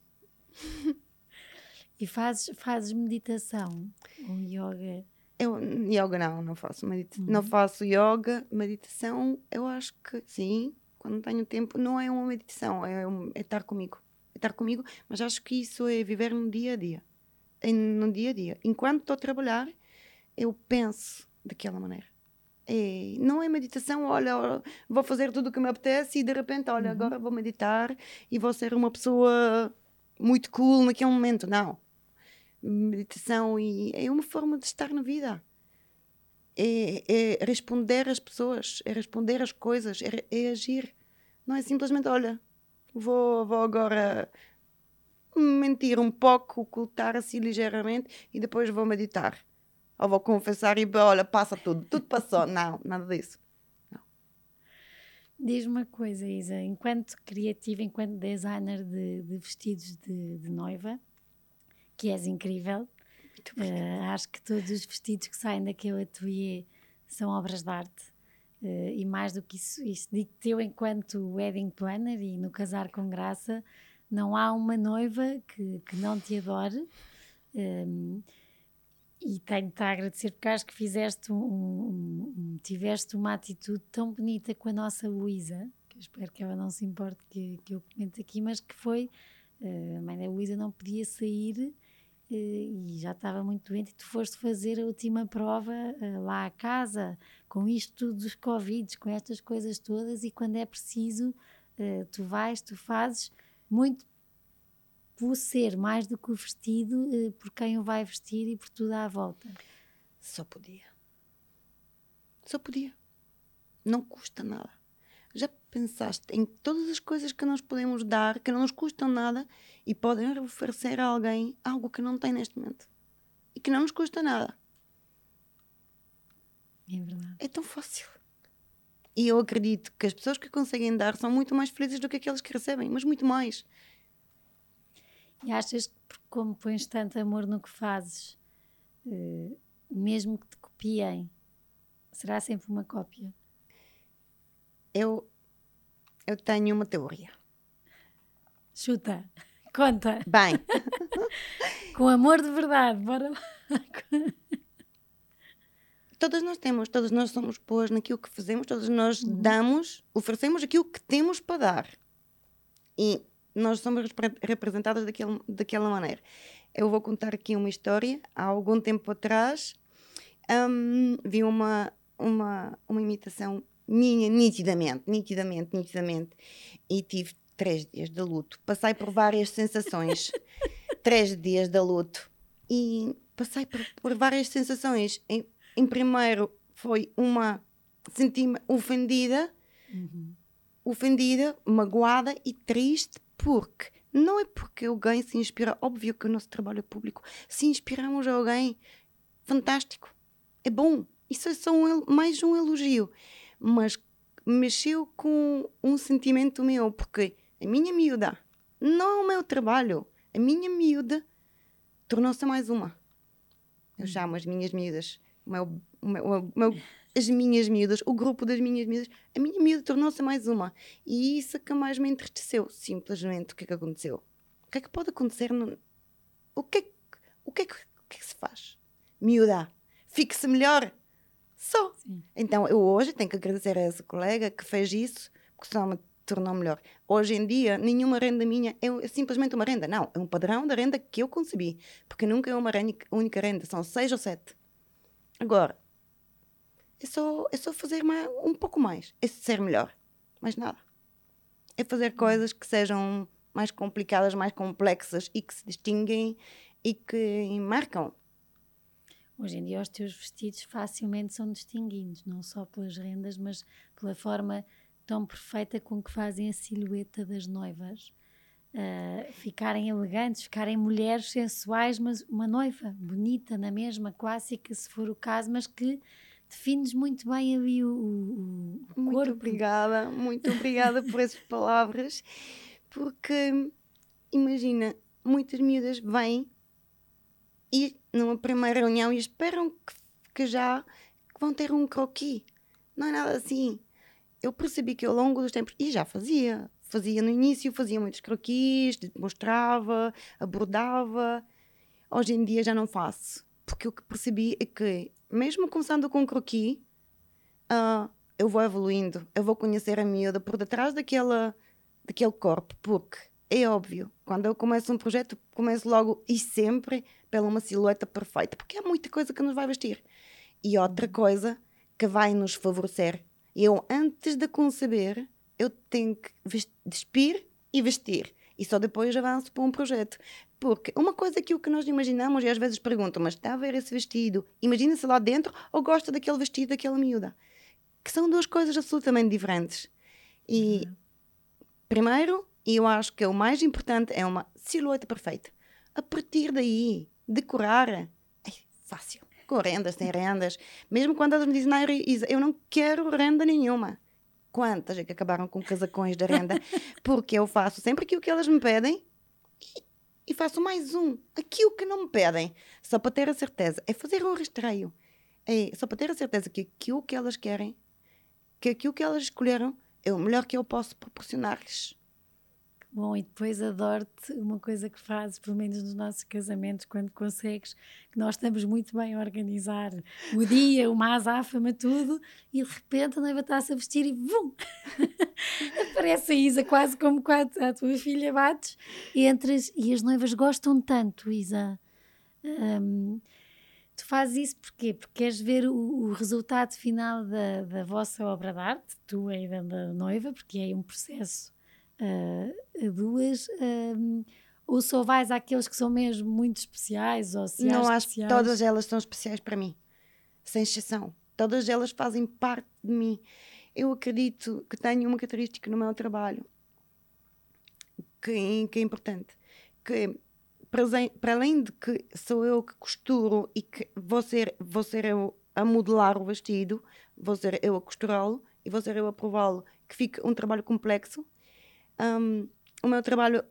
E fazes meditação ou yoga? Eu yoga não faço meditação, não faço yoga, meditação eu acho que sim, quando tenho tempo, não é uma meditação, é estar comigo, mas acho que isso é viver no dia a dia, enquanto estou a trabalhar eu penso daquela maneira. E não é meditação, olha, vou fazer tudo o que me apetece e de repente, olha, agora vou meditar e vou ser uma pessoa muito cool naquele momento. Não. Meditação é uma forma de estar na vida. É responder às pessoas, é responder às coisas, é agir. Não é simplesmente, olha, vou agora mentir um pouco, ocultar assim ligeiramente e depois vou meditar. Ou vou confessar e olha, passa tudo passou. Não, nada disso. Não. Diz-me uma coisa, Isa, enquanto criativa, enquanto designer de vestidos de noiva, que és incrível, acho que todos os vestidos que saem daquele ateliê são obras de arte, e mais do que isso digo teu enquanto wedding planner e no Casar com Graça, não há uma noiva que não te adore. E tenho-te a agradecer porque acho que fizeste tiveste uma atitude tão bonita com a nossa Luísa, que eu espero que ela não se importe que eu comente aqui, mas que foi, a mãe da Luísa não podia sair e já estava muito doente, e tu foste fazer a última prova lá à casa, com isto tudo dos Covid, com estas coisas todas, e quando é preciso tu fazes muito por ser mais do que o vestido, por quem o vai vestir e por tudo à volta. Só podia. Não custa nada. Já pensaste em todas as coisas que nós podemos dar, que não nos custam nada e podem oferecer a alguém algo que não tem neste momento e que não nos custa nada? É verdade. É tão fácil. E eu acredito que as pessoas que conseguem dar são muito mais felizes do que aquelas que recebem, mas muito mais. E achas que, como pões tanto amor no que fazes, mesmo que te copiem, será sempre uma cópia? Eu tenho uma teoria. Chuta, conta. Bem. Com amor de verdade, bora lá. Todas nós somos boas naquilo que fazemos, todas nós damos, oferecemos aquilo que temos para dar. E nós somos representadas daquela maneira. Eu vou contar aqui uma história. Há algum tempo atrás vi uma imitação minha nitidamente e tive 3 dias de luto. Passei por várias sensações. 3 dias de luto. E passei por várias sensações. Em primeiro foi senti-me ofendida, magoada e triste. Porque não é porque alguém se inspira, óbvio que o nosso trabalho é público, se inspiramos a alguém, fantástico, é bom, isso é só mais um elogio, mas mexeu com um sentimento meu, porque a minha miúda, não é o meu trabalho, a minha miúda tornou-se mais uma. Eu chamo as minhas miúdas, as minhas miúdas, o grupo das minhas miúdas, a minha miúda tornou-se mais uma. E isso é que mais me entristeceu. Simplesmente, o que é que aconteceu? O que é que pode acontecer? O que é que se faz? Miúda, fique-se melhor. Só. Sim. Então, eu hoje tenho que agradecer a essa colega que fez isso, porque só me tornou melhor. Hoje em dia, nenhuma renda minha é simplesmente uma renda. Não, é um padrão da renda que eu concebi. Porque nunca é uma única renda. São 6 ou 7. Agora, é só fazer um pouco mais, é ser melhor, mais nada. É fazer coisas que sejam mais complicadas, mais complexas e que se distinguem e que marcam. Hoje em dia os teus vestidos facilmente são distinguidos, não só pelas rendas, mas pela forma tão perfeita com que fazem a silhueta das noivas. Ficarem elegantes, ficarem mulheres sensuais, mas uma noiva bonita na mesma, clássica, se for o caso, mas que defines muito bem ali o corpo. Muito obrigada por essas palavras, porque imagina, muitas miúdas vêm e numa primeira reunião e esperam que que vão ter um croquis. Não é nada assim. Eu percebi que ao longo dos tempos, e já fazia no início, fazia muitos croquis, mostrava, abordava. Hoje em dia já não faço, porque o que percebi é que, mesmo começando com um croquis, eu vou evoluindo, eu vou conhecer a miúda por detrás daquele corpo, porque é óbvio, quando eu começo um projeto, começo logo e sempre pela uma silhueta perfeita, porque há muita coisa que nos vai vestir. E outra coisa que vai nos favorecer. Eu, antes de conceber, eu tenho que despir e vestir. E só depois avanço para um projeto. Porque uma coisa que o que nós imaginamos, e às vezes perguntam, mas está a ver esse vestido? Imagina-se lá dentro ou gosta daquele vestido, daquela miúda? Que são duas coisas absolutamente diferentes. E, primeiro, eu acho que o mais importante é uma silhueta perfeita. A partir daí, decorar é fácil. Com rendas, sem rendas. Mesmo quando elas me dizem, não, Isa, eu não quero renda nenhuma. Quantas é que acabaram com casacões da renda? Porque eu faço sempre aquilo que elas me pedem e faço mais um. Aquilo que não me pedem. Só para ter a certeza. É fazer um rastreio. É só para ter a certeza que aquilo que elas querem, que aquilo que elas escolheram, é o melhor que eu posso proporcionar-lhes. Bom, e depois adoro-te uma coisa que fazes, pelo menos nos nossos casamentos, quando consegues, que nós estamos muito bem a organizar o dia, uma azáfama, tudo, e de repente a noiva está-se a vestir e vum! Aparece a Isa, quase como quando a tua filha bates, e entras, e as noivas gostam tanto, Isa. Tu fazes isso porquê? Porque queres ver o resultado final da vossa obra de arte, tua e da noiva, porque é um processo... ou só vais àqueles que são mesmo muito especiais ou se não acho que todas elas são especiais para mim, sem exceção, todas elas fazem parte de mim. Eu acredito que tenho uma característica no meu trabalho que é importante, que para além de que sou eu que costuro e que vou ser eu a modelar o vestido, vou ser eu a costurá-lo e vou ser eu a prová-lo, que fica um trabalho complexo. O meu trabalho,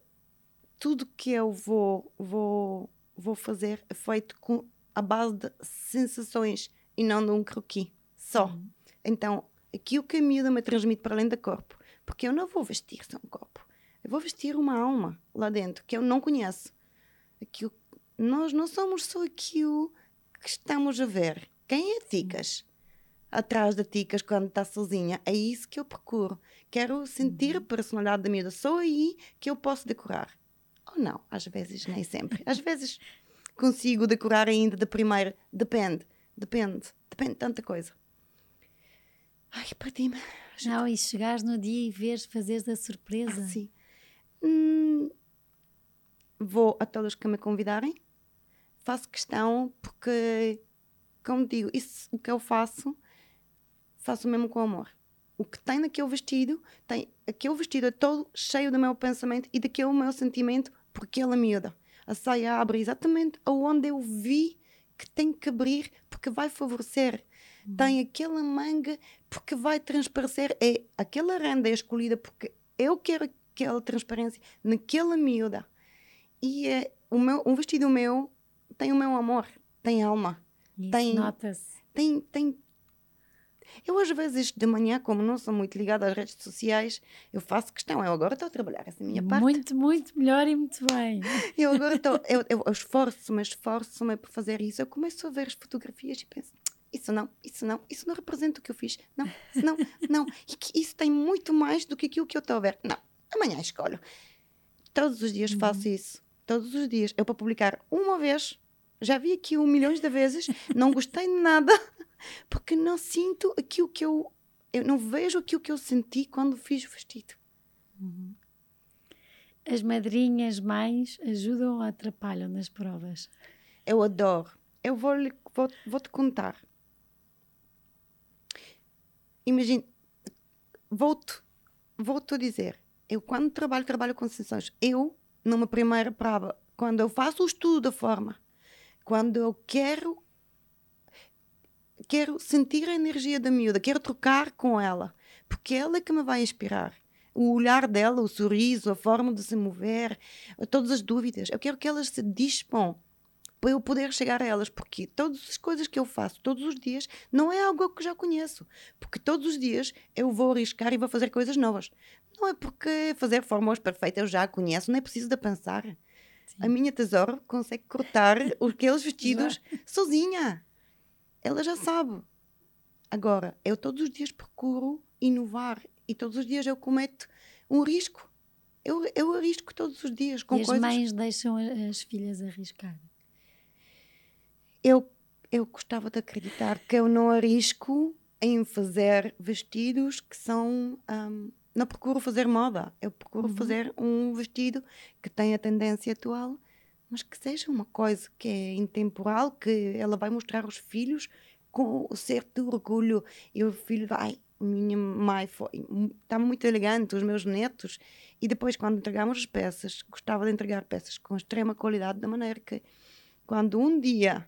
tudo que eu vou fazer é feito com a base de sensações e não de um croquis só. Então, aquilo que a miúda me transmite para além do corpo, porque eu não vou vestir só um corpo, eu vou vestir uma alma lá dentro que eu não conheço. Aquilo, nós não somos só aquilo que estamos a ver. Quem é Ticas? Atrás da Ticas quando está sozinha, é isso que eu procuro. Quero sentir a personalidade da miúda, só aí que eu posso decorar. Ou não, às vezes nem sempre. Às vezes consigo decorar ainda da primeira, depende de tanta coisa. Ai, perdi-me. Não, e chegares no dia e vês, fazeres a surpresa. Ah, sim. Vou a todos que me convidarem, faço questão porque, como digo, isso o que eu faço o mesmo com amor. O que tem naquele vestido, é todo cheio do meu pensamento e daquele meu sentimento, porque ela miúda. A saia abre exatamente aonde eu vi que tem que abrir, porque vai favorecer. Tem aquela manga, porque vai transparecer. É, aquela renda é escolhida porque eu quero aquela transparência naquela miúda. E é, um vestido meu tem o meu amor, tem alma. Isso, nota-se. Eu às vezes de manhã, como não sou muito ligada às redes sociais, eu faço questão, eu agora estou a trabalhar essa minha parte. Muito, muito melhor e muito bem. Eu agora estou, eu esforço-me para fazer isso. Eu começo a ver as fotografias e penso, isso não representa o que eu fiz. Não. E que isso tem muito mais do que aquilo que eu estou a ver. Não, amanhã escolho. Todos os dias faço isso. Todos os dias. Eu para publicar uma vez, já vi aqui 1 milhão de vezes, não gostei de nada. Porque não sinto aquilo que eu não vejo aquilo que eu senti quando fiz o vestido. As madrinhas, mães, ajudam ou atrapalham nas provas? Eu adoro. Eu vou-te contar. Imagina, vou-te dizer, eu quando trabalho com sensações. Eu, numa primeira prova, quando eu faço o estudo da forma, quando eu quero sentir a energia da miúda, quero trocar com ela, porque ela é que me vai inspirar. O olhar dela, o sorriso, a forma de se mover, todas as dúvidas. Eu quero que elas se dispam para eu poder chegar a elas, porque todas as coisas que eu faço todos os dias não é algo que já conheço, porque todos os dias eu vou arriscar e vou fazer coisas novas. Não é porque fazer fórmulas perfeitas eu já conheço, não é preciso de pensar. Sim. A minha tesoura consegue cortar aqueles vestidos sozinha. Ela já sabe. Agora, eu todos os dias procuro inovar e todos os dias eu cometo um risco. Eu arrisco todos os dias com coisas... E as mães deixam as filhas arriscar? Eu gostava de acreditar que eu não arrisco em fazer vestidos que são... não procuro fazer moda. Eu procuro fazer um vestido que tenha tendência atual, mas que seja uma coisa que é intemporal, que ela vai mostrar aos filhos com o certo orgulho. E o filho vai... minha mãe está muito elegante, os meus netos. E depois, quando entregámos as peças, gostava de entregar peças com extrema qualidade, da maneira que, quando um dia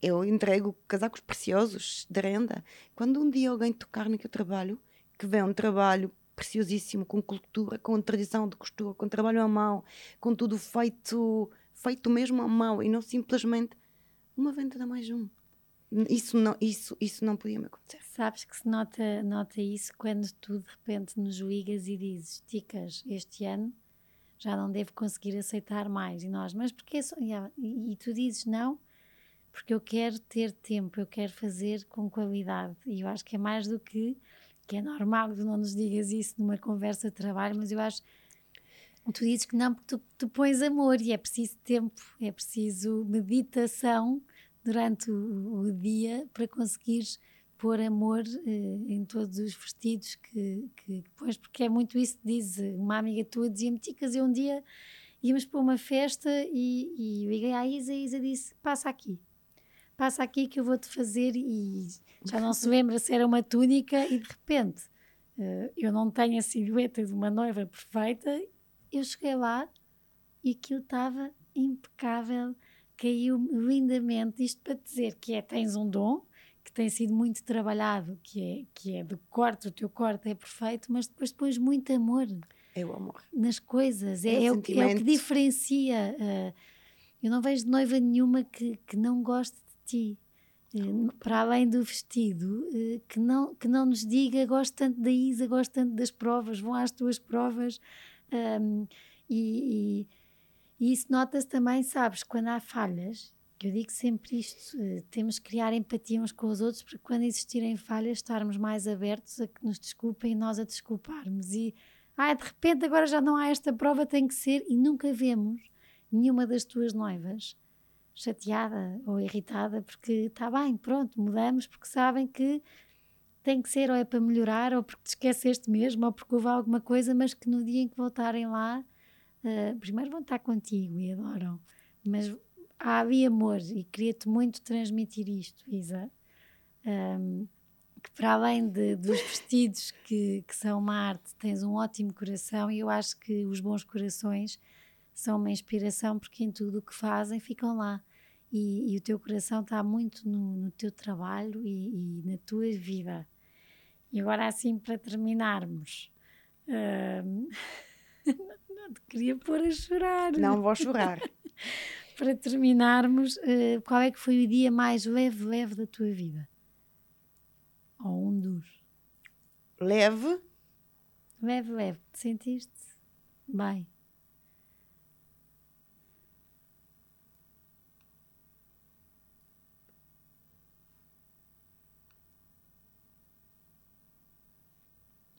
eu entrego casacos preciosos de renda, quando um dia alguém tocar no que eu trabalho, que vê um trabalho preciosíssimo, com cultura, com tradição de costura, com trabalho à mão, com tudo feito mesmo à mão, e não simplesmente uma venda dá mais um. Isso não podia me acontecer. Sabes que se nota isso quando tu de repente nos ligas e dizes: Ticas, este ano já não devo conseguir aceitar mais. E nós, mas porquê? E tu dizes: não, porque eu quero ter tempo, eu quero fazer com qualidade. E eu acho que é mais do que é normal que não nos digas isso numa conversa de trabalho, mas eu acho que tu dizes que não, porque tu pões amor e é preciso tempo, é preciso meditação durante o dia para conseguires pôr amor em todos os vestidos que pões, porque é muito isso que diz. Uma amiga tua dizia-me: Ticas, eu um dia íamos para uma festa e eu liguei à Isa e a Isa disse: passa aqui que eu vou-te fazer, e já não se lembra se era uma túnica, e de repente eu não tenho a silhueta de uma noiva perfeita, eu cheguei lá e aquilo estava impecável, caiu lindamente. Isto para dizer que tens um dom que tem sido muito trabalhado, que é do corte, o teu corte é perfeito, mas depois pões muito amor. É o amor nas coisas, é o que diferencia. Eu não vejo noiva nenhuma que não goste de ti, para além do vestido, que não nos diga: gosto tanto da Isa, gosto tanto das provas, vão às tuas provas. E isso nota-se também, sabes, quando há falhas. Eu digo sempre isto: temos que criar empatia uns com os outros, porque quando existirem falhas, estarmos mais abertos a que nos desculpem e nós a desculparmos. E de repente agora já não há esta prova, tem que ser, e nunca vemos nenhuma das tuas noivas chateada ou irritada, porque está bem, pronto, mudamos, porque sabem que tem que ser, ou é para melhorar, ou porque te esqueceste mesmo, ou porque houve alguma coisa, mas que no dia em que voltarem lá, primeiro vão estar contigo e adoram, mas há ali amor. E queria-te muito transmitir isto, Isa, que para além dos vestidos que são uma arte, tens um ótimo coração, e eu acho que os bons corações são uma inspiração, porque em tudo o que fazem ficam lá, e o teu coração está muito no teu trabalho e na tua vida. E agora, assim, para terminarmos, não te queria pôr a chorar. Não vou chorar. Para terminarmos, qual é que foi o dia mais leve da tua vida? Ou um dos? Leve? Leve. Te sentiste bem?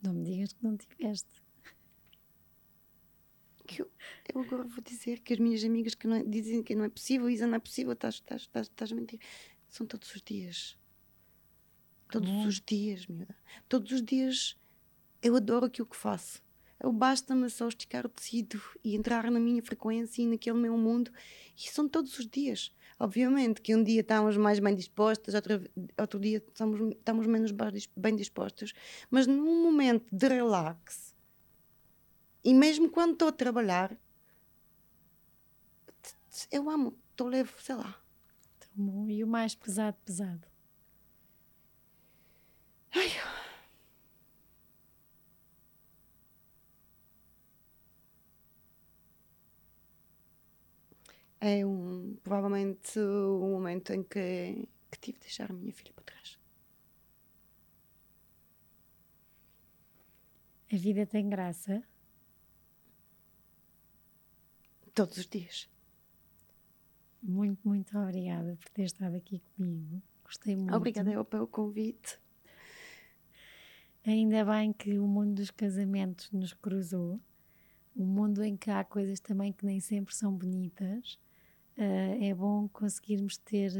Não me digas que não tiveste. Eu agora vou dizer que as minhas amigas dizem que não é possível, Isa, não é possível, estás a mentir. São todos os dias. Todos os dias, miúda. Todos os dias eu adoro aquilo que faço. Basta-me só esticar o tecido e entrar na minha frequência e naquele meu mundo. E são todos os dias. Obviamente que um dia estamos mais bem dispostas, outro dia estamos menos bem dispostas. Mas num momento de relax, e mesmo quando estou a trabalhar, eu amo, estou leve, sei lá. Tão bom. E o mais pesado? Ai. é provavelmente o momento em que tive de deixar a minha filha para trás. A vida tem graça? Todos os dias. Muito, muito obrigada por ter estado aqui comigo. Gostei muito. Obrigada eu pelo convite. Ainda bem que o mundo dos casamentos nos cruzou. Um mundo em que há coisas também que nem sempre são bonitas. É bom conseguirmos ter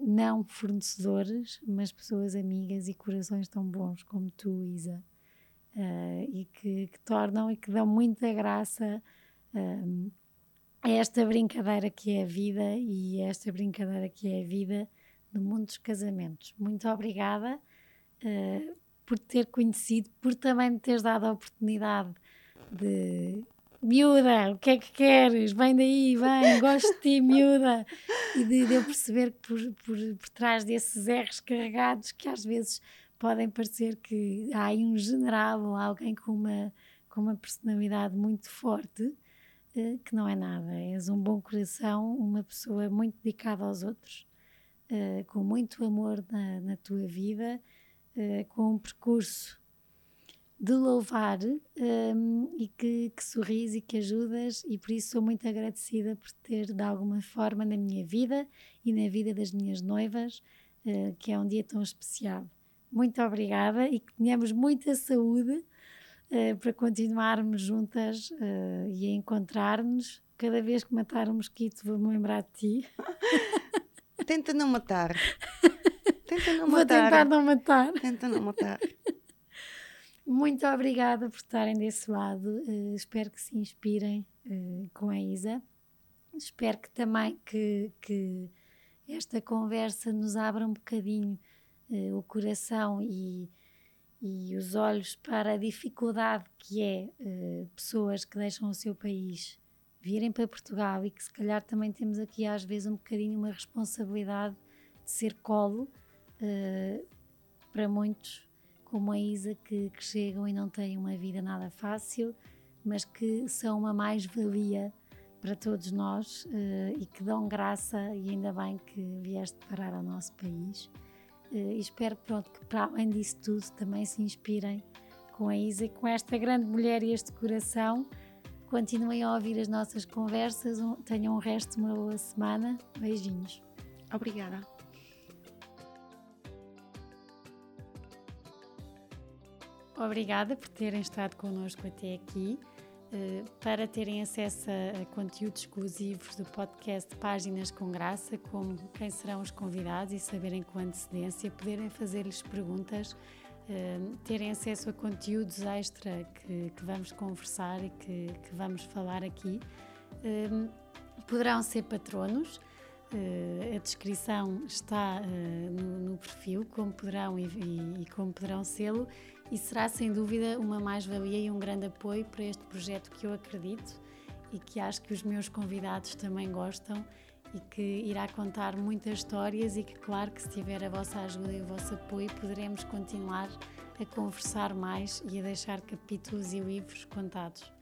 não fornecedores, mas pessoas amigas e corações tão bons como tu, Isa. E que tornam e que dão muita graça a esta brincadeira que é a vida e esta brincadeira que é a vida no mundo dos casamentos. Muito obrigada por ter conhecido, por também me teres dado a oportunidade de... Miúda, o que é que queres? Vem daí, vem, gosto de ti, miúda. E de eu perceber que por trás desses erros carregados que às vezes podem parecer que há aí um general ou alguém com uma personalidade muito forte, que não é nada. És um bom coração, uma pessoa muito dedicada aos outros, com muito amor na tua vida, com um percurso de louvar e que sorris e que ajudas, e por isso sou muito agradecida por ter de alguma forma na minha vida e na vida das minhas noivas, que é um dia tão especial. Muito obrigada e que tenhamos muita saúde para continuarmos juntas e a encontrar-nos. Cada vez que matar um mosquito vou-me lembrar de ti. Tenta não matar. Tenta não matar. Vou tentar não matar. Tenta não matar. Muito obrigada por estarem desse lado. Espero que se inspirem com a Isa. Espero que também que esta conversa nos abra um bocadinho o coração e os olhos para a dificuldade que é pessoas que deixam o seu país virem para Portugal, e que se calhar também temos aqui às vezes um bocadinho uma responsabilidade de ser colo para muitos, como a Isa, que chegam e não têm uma vida nada fácil, mas que são uma mais-valia para todos nós e que dão graça, e ainda bem que vieste parar ao nosso país. Espero, pronto, que para além disso tudo também se inspirem com a Isa e com esta grande mulher e este coração. Continuem a ouvir as nossas conversas. Tenham o resto de uma boa semana. Beijinhos. Obrigada. Obrigada por terem estado connosco até aqui. Para terem acesso a conteúdos exclusivos do podcast Páginas com Graça, como quem serão os convidados e saberem com antecedência, poderem fazer-lhes perguntas, terem acesso a conteúdos extra que vamos conversar e que vamos falar aqui, poderão ser patronos. A descrição está no perfil, como poderão e como poderão sê-lo, e será sem dúvida uma mais-valia e um grande apoio para este projeto que eu acredito e que acho que os meus convidados também gostam, e que irá contar muitas histórias, e que, claro, que se tiver a vossa ajuda e o vosso apoio, poderemos continuar a conversar mais e a deixar capítulos e livros contados.